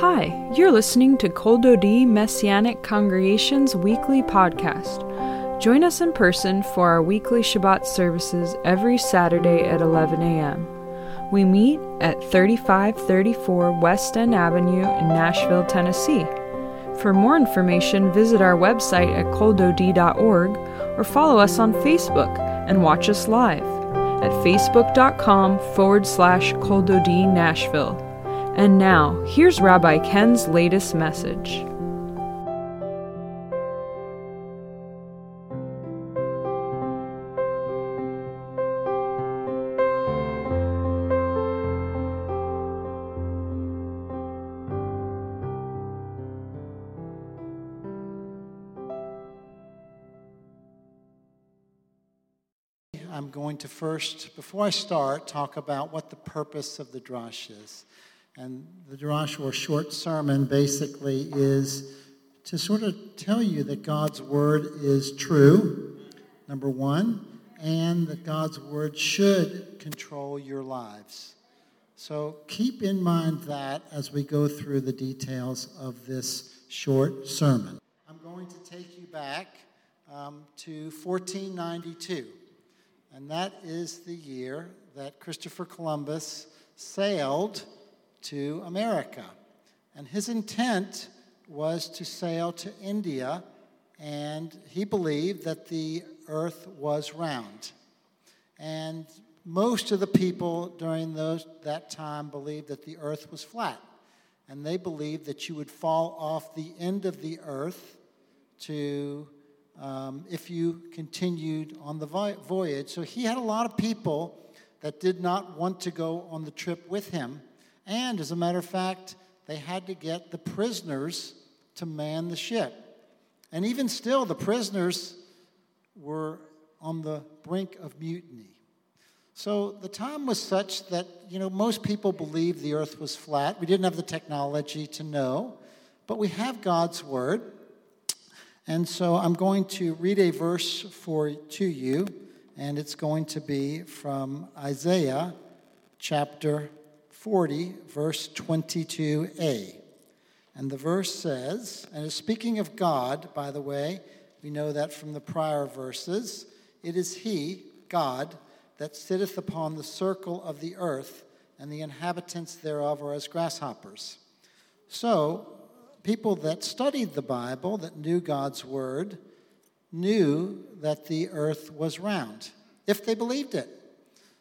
Hi, you're listening to Kol Dodi Messianic Congregation's weekly podcast. Join us in person for our weekly Shabbat services every Saturday at 11 a.m. We meet at 3534 West End Avenue in Nashville, Tennessee. For more information, visit our website at koldodi.org or follow us on Facebook and watch us live at facebook.com/Kol Dodi Nashville. And now, here's Rabbi Ken's latest message. I'm going to first, before I start, talk about what the purpose of the drash is. And the drash, or short sermon, basically is to sort of tell you that God's word is true, number one, and that God's word should control your lives. So keep in mind that as we go through the details of this short sermon. I'm going to take you back to 1492. And that is the year that Christopher Columbus sailed to America. And his intent was to sail to India, and he believed that the earth was round. And most of the people during that time believed that the earth was flat. And they believed that you would fall off the end of the earth to if you continued on the voyage. So he had a lot of people that did not want to go on the trip with him. And as a matter of fact, they had to get the prisoners to man the ship. And even still, the prisoners were on the brink of mutiny. So the time was such that, most people believed the earth was flat. We didn't have the technology to know, but we have God's word. And so I'm going to read a verse to you, and it's going to be from Isaiah chapter 40, verse 22a. And the verse says, and it's speaking of God, by the way, we know that from the prior verses, it is he, God, that sitteth upon the circle of the earth, and the inhabitants thereof are as grasshoppers. So people that studied the Bible, that knew God's word, knew that the earth was round, if they believed it.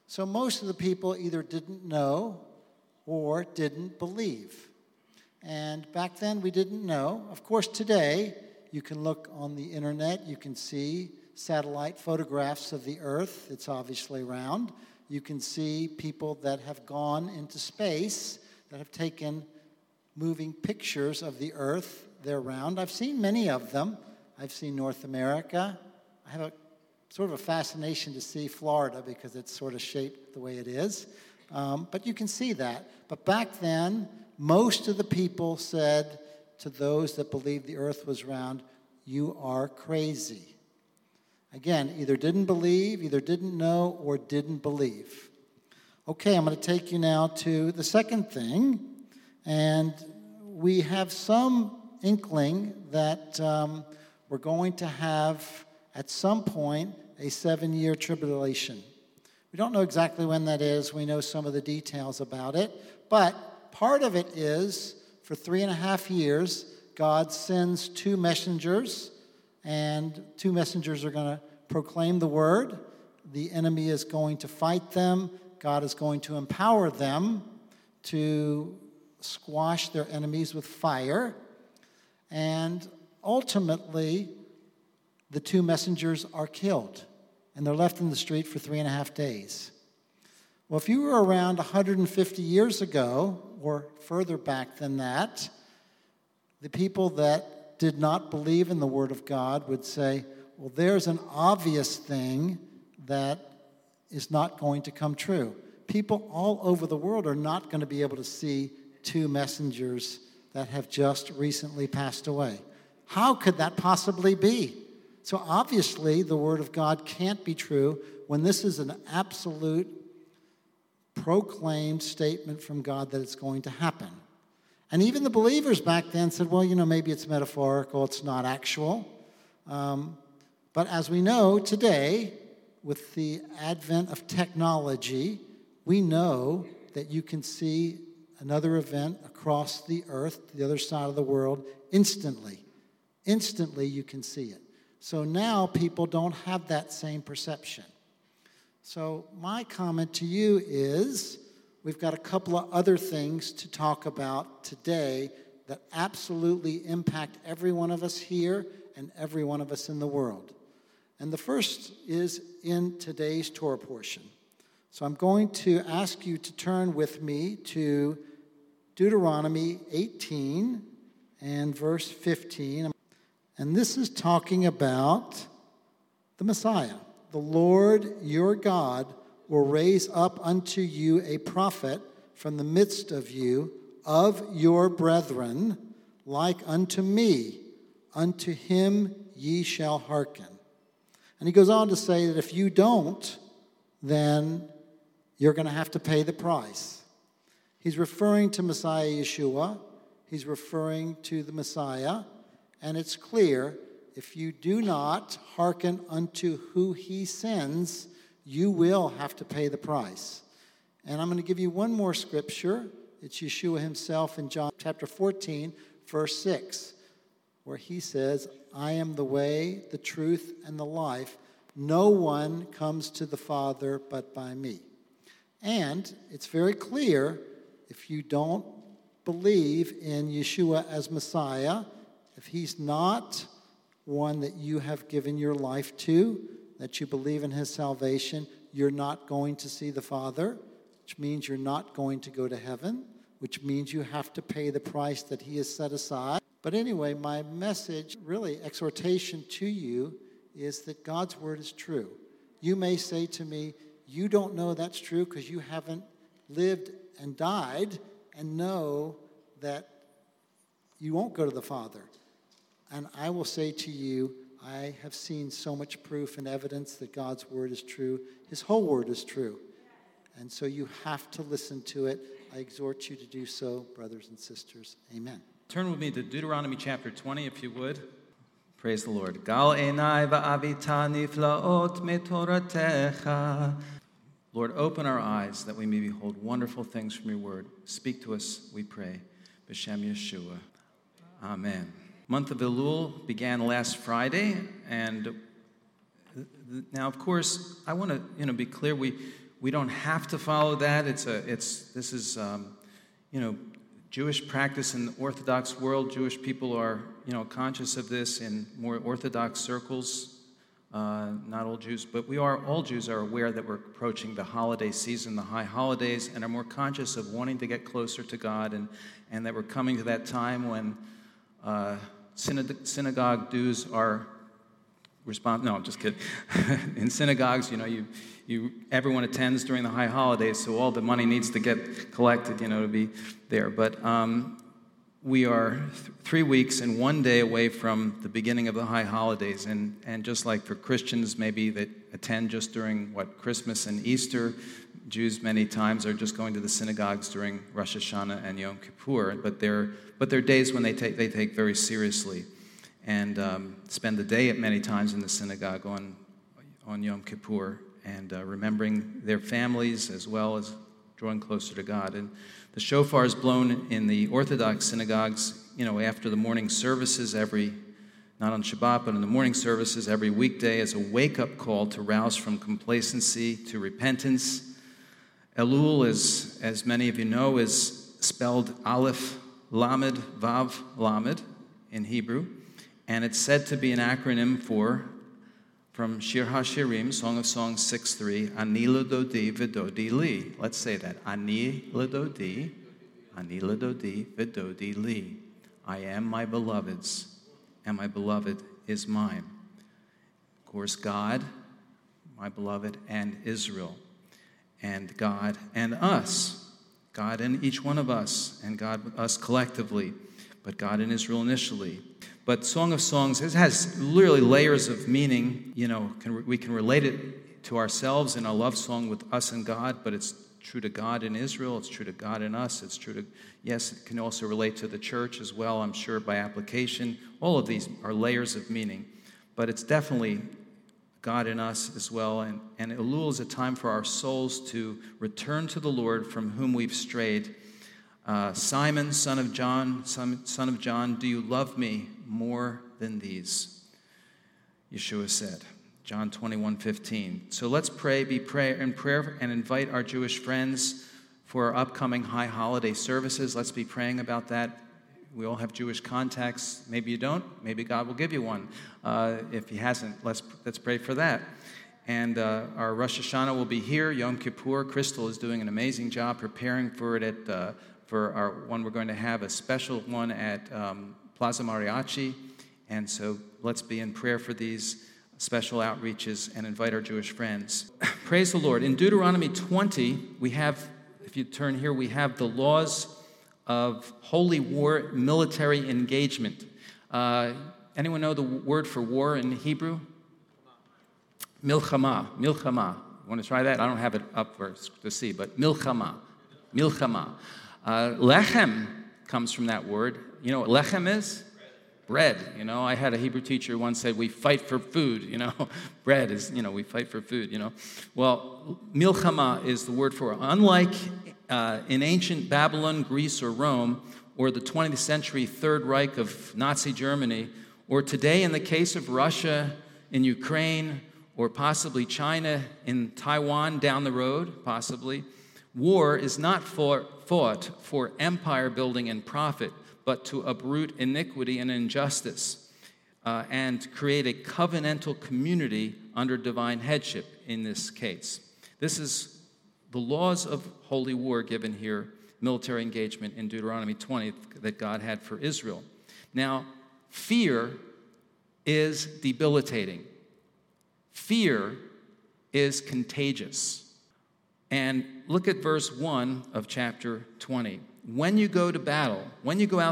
So most of the people either didn't know or didn't believe. And back then we didn't know. Of course, today you can look on the internet, you can see satellite photographs of the earth. It's obviously round. You can see people that have gone into space, that have taken moving pictures of the earth. They're round. I've seen many of them. I've seen North America. I have a sort of a fascination to see Florida because it's sort of shaped the way it is. But you can see that. But back then, most of the people said to those that believed the earth was round, you are crazy. Again, either didn't believe, either didn't know, or didn't believe. Okay, I'm going to take you now to the second thing. And we have some inkling that we're going to have, at some point, a 7-year tribulation. We don't know exactly when that is. We know some of the details about it. But part of it is, for 3.5 years, God sends 2 messengers. And 2 messengers are going to proclaim the word. The enemy is going to fight them. God is going to empower them to squash their enemies with fire, and ultimately the 2 messengers are killed, and they're left in the street for 3.5 days. Well, if you were around 150 years ago, or further back than that, the people that did not believe in the Word of God would say, well, there's an obvious thing that is not going to come true. People all over the world are not going to be able to see 2 messengers that have just recently passed away. How could that possibly be? So obviously the word of God can't be true when this is an absolute proclaimed statement from God that it's going to happen. And even the believers back then said, well, you know, maybe it's metaphorical, it's not actual. But as we know today, with the advent of technology, we know that you can see another event across the earth, the other side of the world, instantly. Instantly you can see it. So now people don't have that same perception. So my comment to you is, we've got a couple of other things to talk about today that absolutely impact every one of us here and every one of us in the world. And the first is in today's Torah portion. So I'm going to ask you to turn with me to Deuteronomy 18 and verse 15. And this is talking about the Messiah. The Lord your God will raise up unto you a prophet from the midst of you, of your brethren, like unto me. Unto him ye shall hearken. And he goes on to say that if you don't, then you're going to have to pay the price. He's referring to Messiah Yeshua. He's referring to the Messiah. And it's clear, if you do not hearken unto who he sends, you will have to pay the price. And I'm going to give you one more scripture. It's Yeshua himself in John chapter 14, verse 6, where he says, I am the way, the truth, and the life. No one comes to the Father but by me. And it's very clear, if you don't believe in Yeshua as Messiah, if he's not one that you have given your life to, that you believe in his salvation, you're not going to see the Father, which means you're not going to go to heaven, which means you have to pay the price that he has set aside. But anyway, my message, really exhortation to you, is that God's word is true. You may say to me, you don't know that's true because you haven't lived and died and know that you won't go to the Father. And I will say to you, I have seen so much proof and evidence that God's word is true. His whole word is true. And so you have to listen to it. I exhort you to do so, brothers and sisters. Amen. Turn with me to Deuteronomy chapter 20, if you would. Praise the Lord. Lord, open our eyes that we may behold wonderful things from your word. Speak to us, we pray. B'Shem Yeshua. Amen. Month of Elul began last Friday, and now, of course, I want to be clear. We don't have to follow that. This is Jewish practice in the Orthodox world. Jewish people are conscious of this in more Orthodox circles. Not all Jews, but all Jews are aware that we're approaching the holiday season, the high holidays, and are more conscious of wanting to get closer to God, and that we're coming to that time when synagogue dues are responsible. No, I'm just kidding. In synagogues, everyone attends during the high holidays, so all the money needs to get collected, to be there. But we are 3 weeks and one day away from the beginning of the high holidays. And just like for Christians, maybe that attend just during Christmas and Easter, Jews many times are just going to the synagogues during Rosh Hashanah and Yom Kippur. But they're days when they take very seriously, and spend the day at many times in the synagogue on Yom Kippur, and remembering their families as well as drawing closer to God. And the shofar is blown in the Orthodox synagogues, after the morning services not on Shabbat, but in the morning services every weekday, as a wake-up call to rouse from complacency to repentance. Elul is, as many of you know, is spelled Aleph, Lamed, Vav, Lamed in Hebrew, and it's said to be an acronym from Shir HaShirim, Song of Songs 6:3, Ani L'Dodi V'Dodi Li. Let's say that. Ani L'Dodi V'Dodi Li. I am my beloved's, and my beloved is mine. Of course, God, my beloved, and Israel, and God and us. God and each one of us, and God with us collectively, but God and Israel initially. But Song of Songs, it has literally layers of meaning. We can relate it to ourselves in our love song with us and God, but it's true to God in Israel, it's true to God in us, it's true to, yes, it can also relate to the church as well, I'm sure, by application. All of these are layers of meaning, but it's definitely God in us as well. And Elul is a time for our souls to return to the Lord from whom we've strayed. Simon, son of John, do you love me more than these? Yeshua said, John 21:15. So let's pray, be in prayer, and invite our Jewish friends for our upcoming high holiday services. Let's be praying about that. We all have Jewish contacts. Maybe you don't. Maybe God will give you one. If he hasn't, let's pray for that. And our Rosh Hashanah will be here. Yom Kippur. Crystal is doing an amazing job preparing for it. For our one, we're going to have a special one at Plaza Mariachi. And so let's be in prayer for these special outreaches and invite our Jewish friends. Praise the Lord. In Deuteronomy 20, we have, if you turn here, we have the laws of holy war, military engagement. Anyone know the word for war in Hebrew? Milchama. You want to try that? I don't have it up for to see, but milchama. Lechem comes from that word. You know what lechem is? Bread. You know, I had a Hebrew teacher once said, we fight for food, you know. Bread is, you know, we fight for food, you know. Well, milchama is the word for it. Unlike in ancient Babylon, Greece, or Rome, or the 20th century Third Reich of Nazi Germany, or today in the case of Russia, in Ukraine, or possibly China, in Taiwan down the road, possibly, war is not fought for empire building and profit, but to uproot iniquity and injustice and create a covenantal community under divine headship in this case. This is the laws of holy war given here, military engagement in Deuteronomy 20 that God had for Israel. Now, fear is debilitating. Fear is contagious. And look at verse 1 of chapter 20. When you go out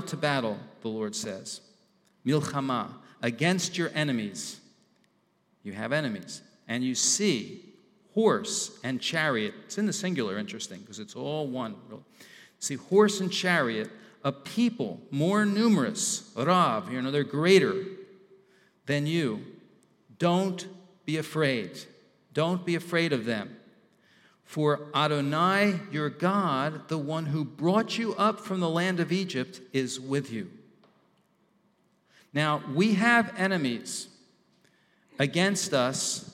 to battle, the Lord says, milchama, against your enemies. You have enemies. And you see horse and chariot, it's in the singular, interesting, because it's all one. See, horse and chariot, a people more numerous, rav, you know, they're greater than you. Don't be afraid. Don't be afraid of them. For Adonai, your God, the one who brought you up from the land of Egypt, is with you. Now, we have enemies against us,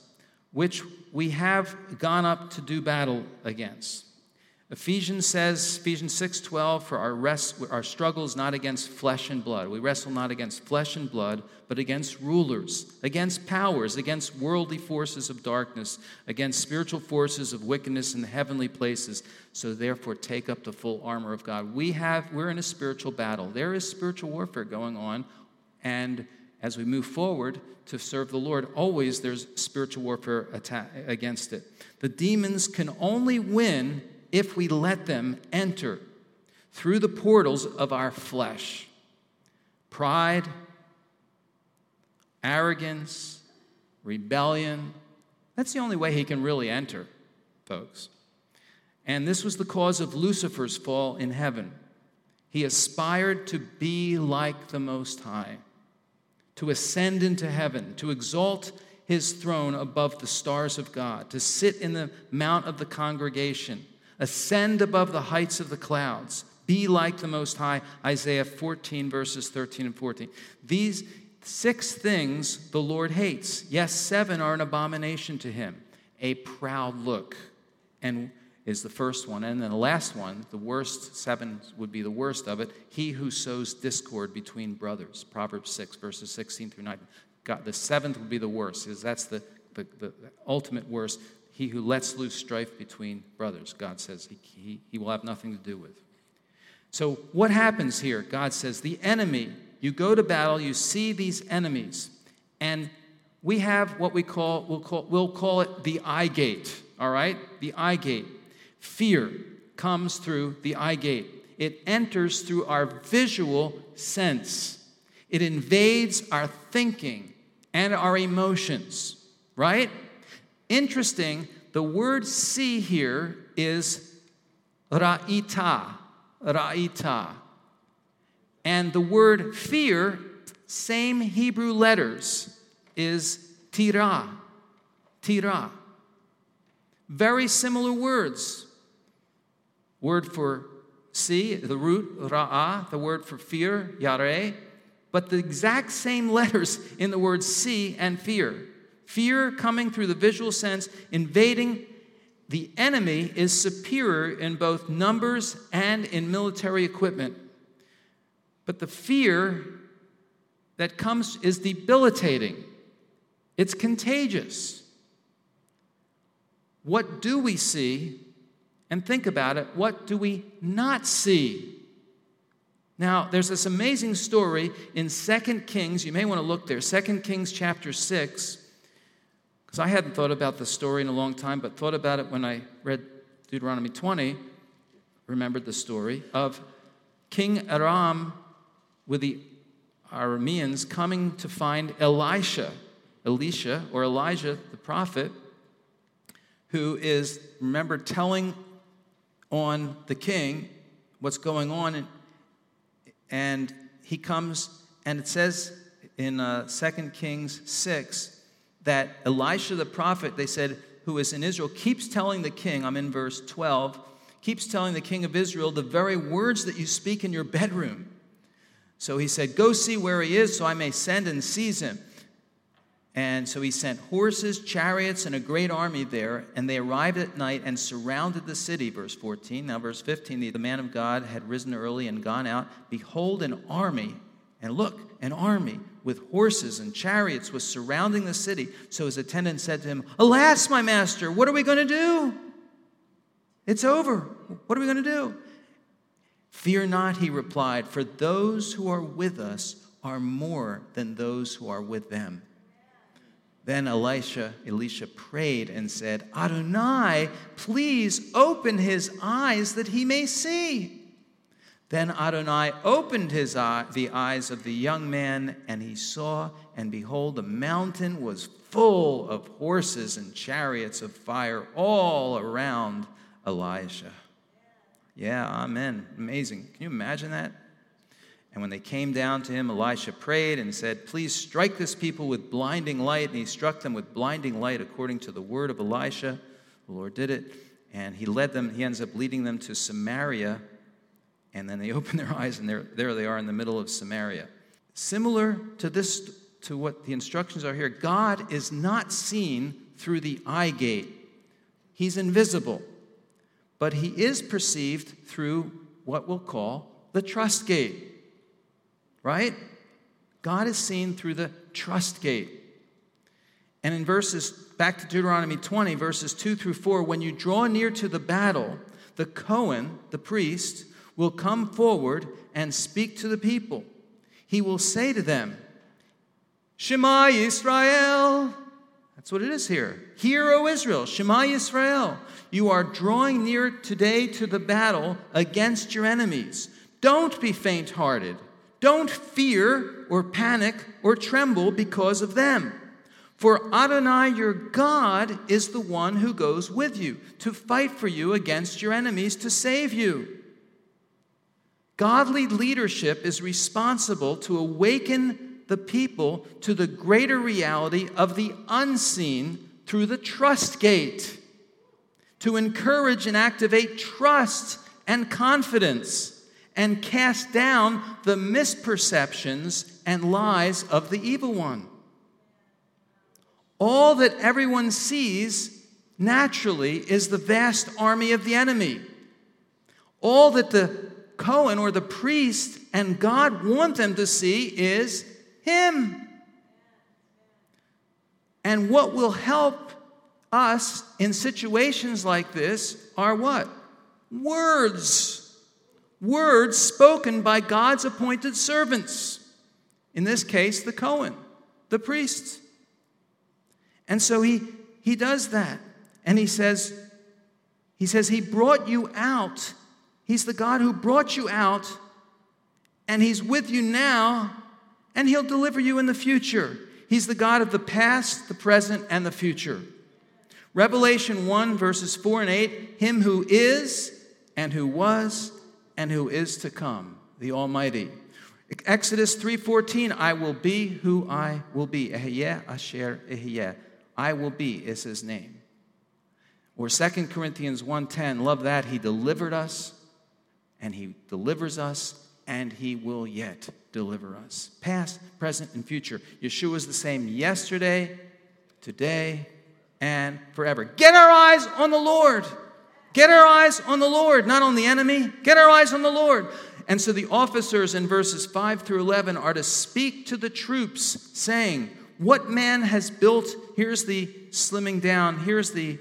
which we have gone up to do battle against. Ephesians says, Ephesians 6:12, for our struggle is not against flesh and blood. We wrestle not against flesh and blood, but against rulers, against powers, against worldly forces of darkness, against spiritual forces of wickedness in the heavenly places. So therefore, take up the full armor of God. We're in a spiritual battle. There is spiritual warfare going on, and as we move forward to serve the Lord, always there's spiritual warfare against it. The demons can only win if we let them enter through the portals of our flesh. Pride, arrogance, rebellion. That's the only way he can really enter, folks. And this was the cause of Lucifer's fall in heaven. He aspired to be like the Most High, to ascend into heaven, to exalt his throne above the stars of God, to sit in the mount of the congregation, ascend above the heights of the clouds, be like the Most High, Isaiah 14, verses 13 and 14. These 6 things the Lord hates. Yes, 7 are an abomination to him. A proud look and is the first one. And then the last one, the worst, 7 would be the worst of it. He who sows discord between brothers. Proverbs 6, verses 16 through 19. God, the 7th would be the worst, because that's the ultimate worst. He who lets loose strife between brothers, God says, he will have nothing to do with. So what happens here? God says, the enemy, you go to battle, you see these enemies, and we have what we'll call it the eye gate, all right? The eye gate. Fear comes through the eye gate. It enters through our visual sense. It invades our thinking and our emotions, right? Interesting, the word see here is ra'ita, ra'ita. And the word fear, same Hebrew letters, is tira, tira. Very similar words. Word for see, the root, ra'ah, the word for fear, yareh, but the exact same letters in the words see and fear. Fear coming through the visual sense, invading the enemy, is superior in both numbers and in military equipment. But the fear that comes is debilitating. It's contagious. What do we see? And think about it, what do we not see? Now, there's this amazing story in 2 Kings. You may want to look there. 2 Kings chapter 6. Because I hadn't thought about the story in a long time, but thought about it when I read Deuteronomy 20. Remembered the story of King Aram with the Arameans coming to find Elijah, the prophet, who is, remember, telling on the king what's going on, and he comes, and it says in 2 Kings 6 that Elisha the prophet, they said, who is in Israel, keeps telling the king, I'm in verse 12, keeps telling the king of Israel the very words that you speak in your bedroom. So he said, go see where he is so I may send and seize him. And so he sent horses, chariots, and a great army there, and they arrived at night and surrounded the city, verse 14. Now, verse 15, the man of God had risen early and gone out. Behold, an army, and look, an army with horses and chariots was surrounding the city. So his attendant said to him, alas, my master, what are we going to do? It's over. What are we going to do? Fear not, he replied, for those who are with us are more than those who are with them. Then Elisha prayed and said, Adonai, please open his eyes that he may see. Then Adonai opened the eyes of the young man, and he saw, and behold, the mountain was full of horses and chariots of fire all around Elijah. Yeah, amen. Amazing. Can you imagine that? And when they came down to him, Elisha prayed and said, please strike this people with blinding light. And he struck them with blinding light according to the word of Elisha. The Lord did it. And he led them. He ends up leading them to Samaria. And then they open their eyes, and there they are in the middle of Samaria. Similar to this, to what the instructions are here, God is not seen through the eye gate. He's invisible. But he is perceived through what we'll call the trust gate. Right? God is seen through the trust gate. And in verses, back to Deuteronomy 20, verses 2 through 4, when you draw near to the battle, the Kohen, the priest, will come forward and speak to the people. He will say to them, Shema Yisrael. That's what it is here. Hear, O Israel, Shema Yisrael. You are drawing near today to the battle against your enemies. Don't be faint-hearted. Don't fear or panic or tremble because of them. For Adonai your God is the one who goes with you to fight for you against your enemies to save you. Godly leadership is responsible to awaken the people to the greater reality of the unseen through the trust gate, to encourage and activate trust and confidence, and cast down the misperceptions and lies of the evil one. All that everyone sees naturally is the vast army of the enemy. All that the Kohen or the priest and God want them to see is him. And what will help us in situations like this are what? Words. Words spoken by God's appointed servants. In this case, the Kohen, the priest. And so he does that. And he says, he brought you out. He's the God who brought you out. And he's with you now. And he'll deliver you in the future. He's the God of the past, the present, and the future. Revelation 1, verses 4 and 8, him who is, and who was, and who is to come, the Almighty. Exodus 3:14, I will be who I will be. Ehyeh asher ehyeh. I will be is his name. Or 2 Corinthians 1:10, love that. He delivered us, and he delivers us, and he will yet deliver us. Past, present, and future. Yeshua is the same yesterday, today, and forever. Get our eyes on the Lord. Get our eyes on the Lord, not on the enemy. Get our eyes on the Lord. And so the officers in verses 5 through 11 are to speak to the troops, saying, what man has built? Here's the slimming down. Here's the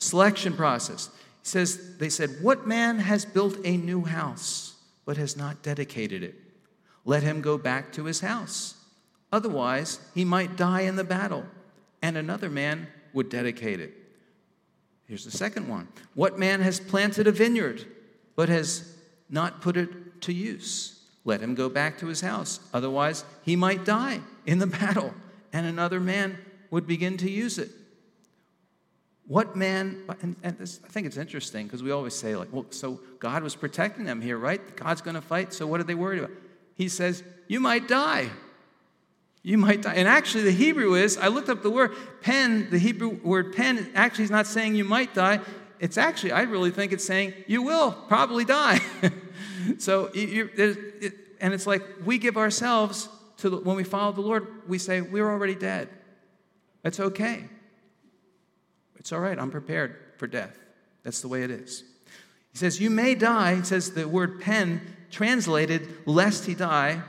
selection process. It says, they said, what man has built a new house, but has not dedicated it? Let him go back to his house. Otherwise, he might die in the battle, and another man would dedicate it. Here's the second one. What man has planted a vineyard, but has not put it to use? Let him go back to his house. Otherwise, he might die in the battle, and another man would begin to use it. What man, and this, I think it's interesting, because we always say, like, well, so God was protecting them here, right? God's going to fight, so what are they worried about? He says, you might die. You might die. And actually, the Hebrew is, I looked up the word pen, the Hebrew word pen, actually is not saying you might die. It's actually, I really think it's saying you will probably die. So, and it's like we give ourselves to, when we follow the Lord, we say, we're already dead. It's okay. It's all right, I'm prepared for death. That's the way it is. He says, you may die. He says the word pen, translated, lest he die.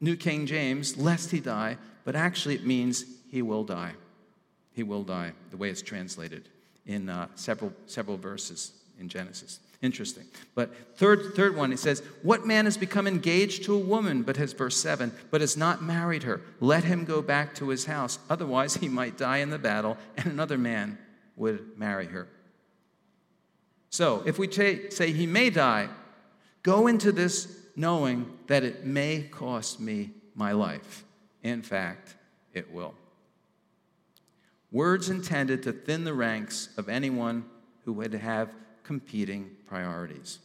New King James, lest he die. But actually it means he will die. He will die, the way it's translated in several verses in Genesis. Interesting. But third one, it says, what man has become engaged to a woman, but has, verse 7, but has not married her? Let him go back to his house. Otherwise, he might die in the battle, and another man would marry her. So, if we say he may die, go into this knowing that it may cost me my life. In fact, it will. Words intended to thin the ranks of anyone who would have competing priorities.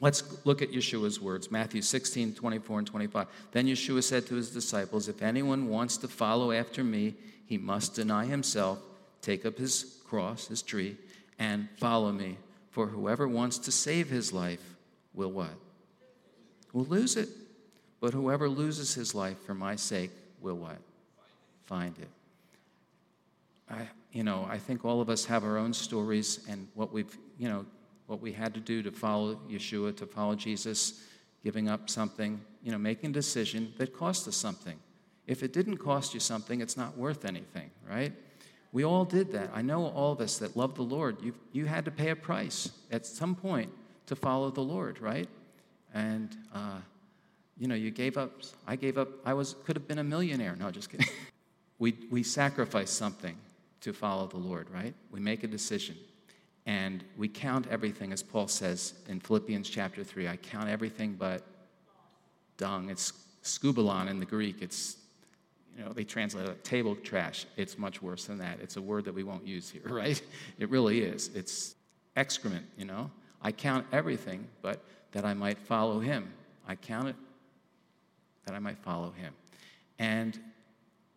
Let's look at Yeshua's words, Matthew 16, 24 and 25. Then Yeshua said to his disciples, if anyone wants to follow after me, he must deny himself, take up his cross, his tree, and follow me. For whoever wants to save his life will what? Will lose it. But whoever loses his life for my sake will what? Find it. I think all of us have our own stories and what we had to do to follow Yeshua, to follow Jesus, giving up something, making a decision that cost us something. If it didn't cost you something, it's not worth anything, right? We all did that. I know all of us that love the Lord. You had to pay a price at some point to follow the Lord, right? And, you gave up. I gave up. Could have been a millionaire. No, just kidding. We sacrifice something to follow the Lord, right? We make a decision. And we count everything, as Paul says in Philippians chapter 3, I count everything but dung. It's skubalon in the Greek. It's, they translate it like table trash. It's much worse than that. It's a word that we won't use here, right? It really is. It's excrement, I count everything but that I might follow him. I count it that I might follow him. And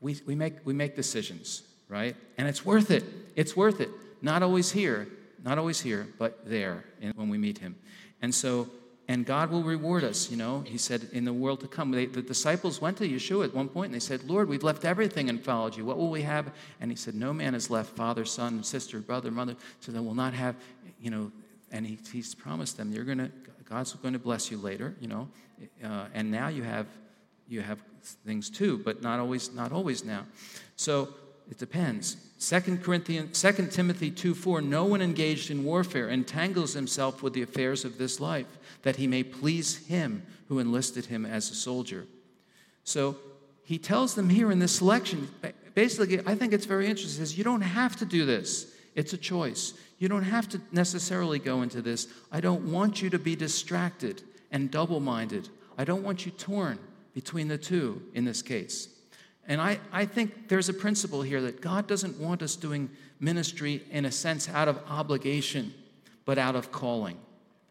we make decisions, right? And it's worth it. It's worth it. Not always here, but there when we meet him. And so, and God will reward us, He said in the world to come. The disciples went to Yeshua at one point and they said, Lord, we've left everything and followed you. What will we have? And he said, no man has left father, son, sister, brother, mother, so that we'll not have, and he's promised them, God's going to bless you later, and now you have things too, but not always now. So it depends. 2 Timothy 2:4, no one engaged in warfare entangles himself with the affairs of this life, that he may please him who enlisted him as a soldier. So he tells them here in this selection, basically, I think it's very interesting, he says, you don't have to do this. It's a choice. You don't have to necessarily go into this. I don't want you to be distracted and double-minded. I don't want you torn between the two in this case. And I think there's a principle here that God doesn't want us doing ministry in a sense out of obligation, but out of calling.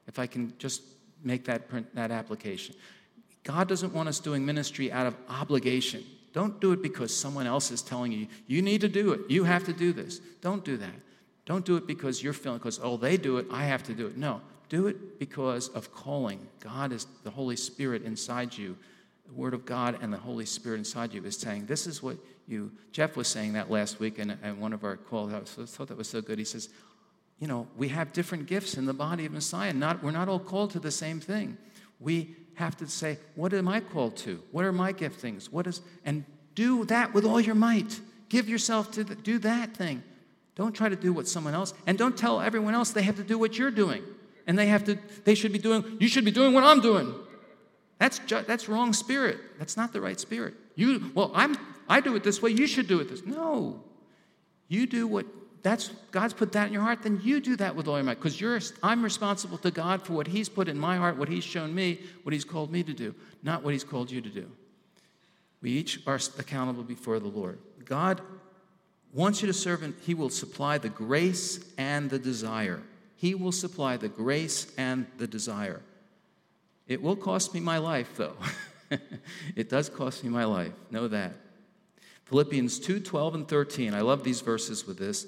If I can just make that application. God doesn't want us doing ministry out of obligation. Don't do it because someone else is telling you, you need to do it, you have to do this. Don't do that. Don't do it because you're feeling, because, oh, they do it, I have to do it. No, do it because of calling. God is the Holy Spirit inside you. The Word of God and the Holy Spirit inside you is saying, this is what you, Jeff was saying that last week in one of our calls. I thought that was so good. He says, you know, we have different gifts in the body of Messiah. We're not all called to the same thing. We have to say, what am I called to? What are my giftings? And do that with all your might. Give yourself to do that thing. Don't try to do what someone else, and don't tell everyone else they have to do what you're doing. And you should be doing what I'm doing. That's wrong spirit. That's not the right spirit. I do it this way, you should do it this. No. God's put that in your heart, then you do that with all your might. Because I'm responsible to God for what He's put in my heart, what He's shown me, what He's called me to do, not what He's called you to do. We each are accountable before the Lord. God wants you to serve, and He will supply the grace and the desire. He will supply the grace and the desire. It will cost me my life, though. It does cost me my life. Know that. Philippians 2:12 and 13. I love these verses with this.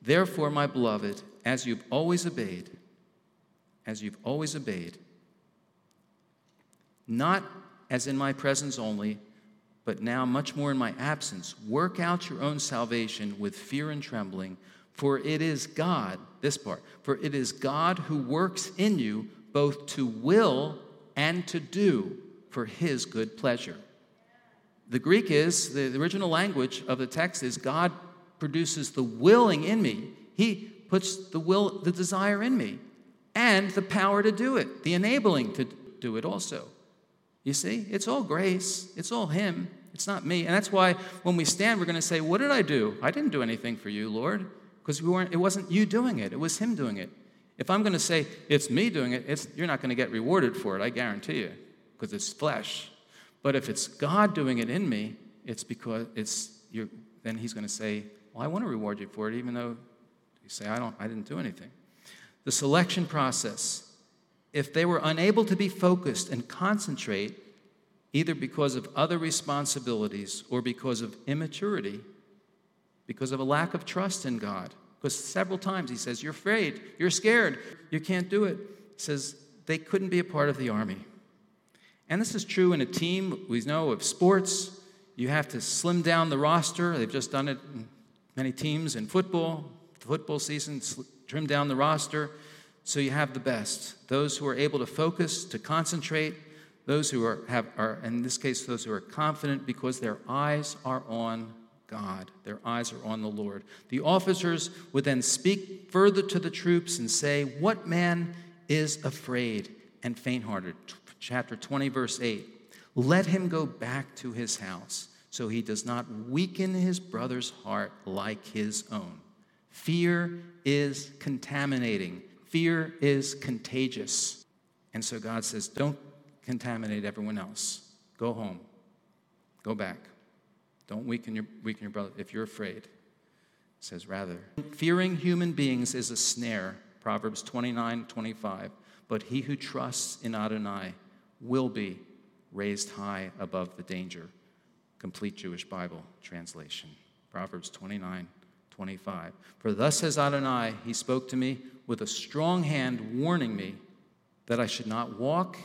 Therefore, my beloved, as you've always obeyed, not as in my presence only, but now much more in my absence, work out your own salvation with fear and trembling, for it is God who works in you both to will and to do for His good pleasure. The Greek is, the original language of the text is, God produces the willing in me. He puts the desire in me, and the power to do it, the enabling to do it also. You see, it's all grace. It's all Him. It's not me. And that's why when we stand, we're going to say, what did I do? I didn't do anything for you, Lord, because it wasn't you doing it. It was Him doing it. If I'm going to say, it's me doing it, you're not going to get rewarded for it, I guarantee you, because it's flesh. But if it's God doing it in me, then He's going to say, well, I want to reward you for it, even though you say, I didn't do anything. The selection process. If they were unable to be focused and concentrate, either because of other responsibilities or because of immaturity, because of a lack of trust in God, because several times He says, you're afraid, you're scared, you can't do it. He says they couldn't be a part of the army. And this is true in a team, we know, of sports. You have to slim down the roster. They've just done it in many teams in football. The football season, trim down the roster. So you have the best, those who are able to focus, to concentrate, those who are in this case, those who are confident because their eyes are on God. Their eyes are on the Lord. The officers would then speak further to the troops and say, what man is afraid and faint-hearted? Chapter 20, verse 8. Let him go back to his house so he does not weaken his brother's heart like his own. Fear is contaminating. Fear is contagious. And so God says, don't contaminate everyone else. Go home. Go back. Don't weaken your brother if you're afraid. It says, rather. Fearing human beings is a snare, Proverbs 29:25. But he who trusts in Adonai will be raised high above the danger. Complete Jewish Bible translation, Proverbs 29:25. For thus says Adonai, He spoke to me with a strong hand, warning me that I should not walk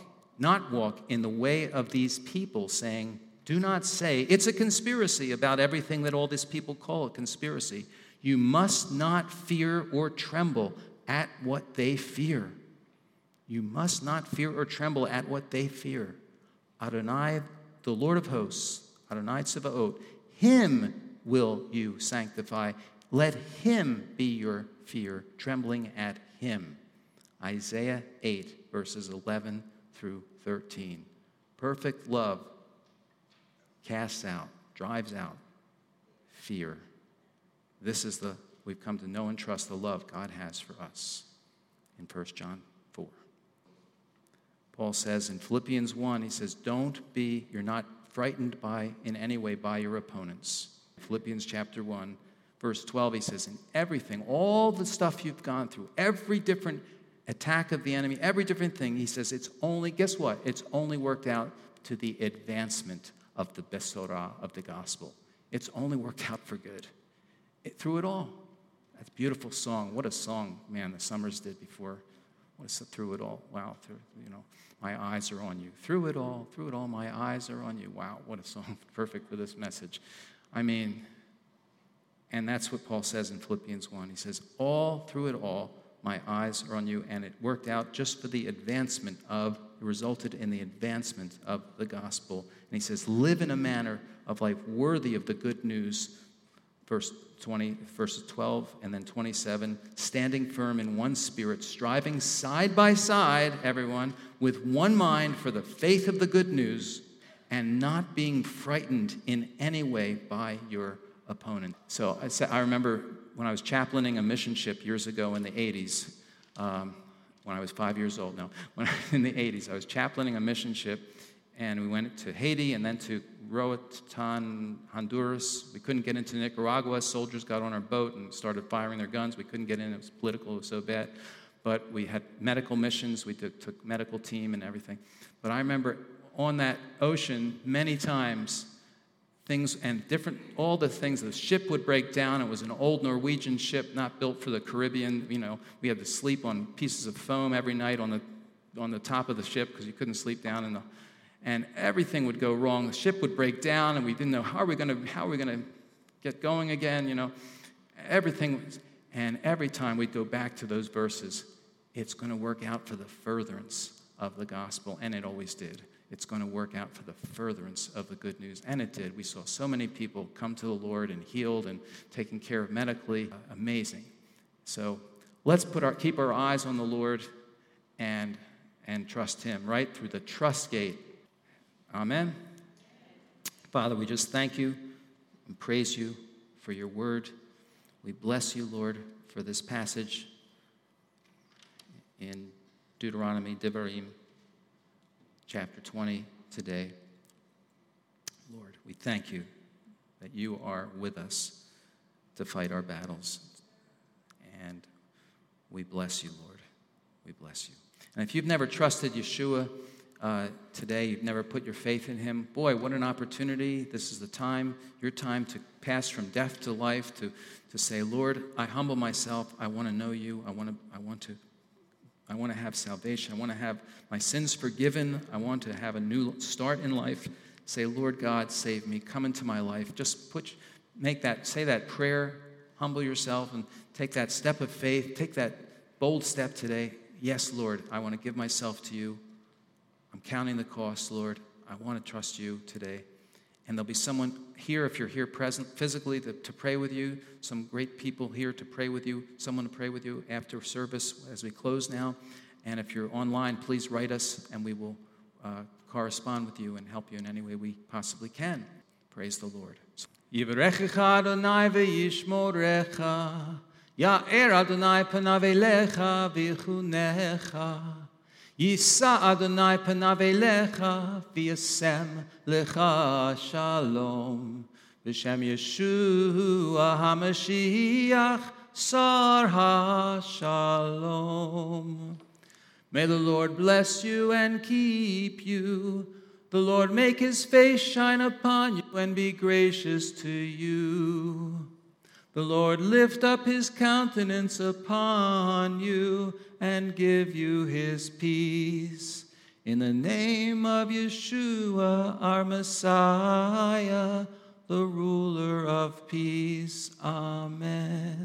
in the way of these people, saying, do not say, it's a conspiracy about everything that all these people call a conspiracy. You must not fear or tremble at what they fear. You must not fear or tremble at what they fear. Adonai, the Lord of hosts, Adonai Tsevaot, Him will you sanctify. Let Him be your fear, trembling at Him. Isaiah 8, verses 11 through 13. Perfect love casts out, drives out fear. This is we've come to know and trust the love God has for us in 1 John 4. Paul says in Philippians 1, he says, you're not frightened by, in any way, by your opponents. Philippians chapter 1, verse 12, he says, in everything, all the stuff you've gone through, every different attack of the enemy, every different thing, he says, it's only, guess what? It's only worked out to the advancement of the Besorah, of the gospel. It's only worked out for good. Through it all. That's a beautiful song. What a song, man, the Summers did before. Through it all. Wow. Through, you know, my eyes are on you. Through it all, my eyes are on you. Wow, what a song. Perfect for this message. I mean, and that's what Paul says in Philippians 1. He says, all through it all, my eyes are on you. And it worked out just for the advancement of, it resulted in the advancement of the gospel. And he says, live in a manner of life worthy of the good news. Verse 20, verses 12 and then 27, standing firm in one spirit, striving side by side, everyone, with one mind for the faith of the good news, and not being frightened in any way by your opponent. So I remember when I was chaplaining a mission ship years ago in the 80s, when I was 5 years old now, in the 80s, I was chaplaining a mission ship, and we went to Haiti and then to Roatan, Honduras. We couldn't get into Nicaragua. Soldiers got on our boat and started firing their guns. We couldn't get in. It was political. It was so bad. But we had medical missions. We took medical team and everything. But I remember on that ocean many times, things and different, all the things, the ship would break down. It was an old Norwegian ship, not built for the Caribbean. You know, we had to sleep on pieces of foam every night on the top of the ship because you couldn't sleep down in the. And everything would go wrong. The ship would break down, and we didn't know how are we going to get going again. You know, everything. And every time we'd go back to those verses, it's going to work out for the furtherance of the gospel, and it always did. It's going to work out for the furtherance of the good news, and it did. We saw so many people come to the Lord and healed and taken care of medically. Amazing. So let's keep our eyes on the Lord and trust Him right through the trust gate. Amen. Father, we just thank you and praise you for your word. We bless you, Lord, for this passage in Deuteronomy, Devarim, chapter 20 today. Lord, we thank you that you are with us to fight our battles. And we bless you, Lord. We bless you. And if you've never trusted Yeshua, today, you've never put your faith in him. Boy, what an opportunity. This is the time, your time to pass from death to life, to say, Lord, I humble myself. I want to know you. I want to have salvation. I want to have my sins forgiven. I want to have a new start in life. Say, Lord God, save me. Come into my life. Just say that prayer, humble yourself, and take that step of faith. Take that bold step today. Yes, Lord, I want to give myself to you. I'm counting the cost, Lord. I want to trust you today. And there'll be someone here, if you're here present physically, to pray with you, some great people here to pray with you, someone to pray with you after service as we close now. And if you're online, please write us, and we will correspond with you and help you in any way we possibly can. Praise the Lord. Yisa Adonai panav elecha v'yasem lecha shalom b'shem Yeshua HaMashiach sar ha-shalom. May the Lord bless you and keep you. The Lord make his face shine upon you and be gracious to you. The Lord lift up his countenance upon you and give you his peace. In the name of Yeshua, our Messiah, the ruler of peace. Amen.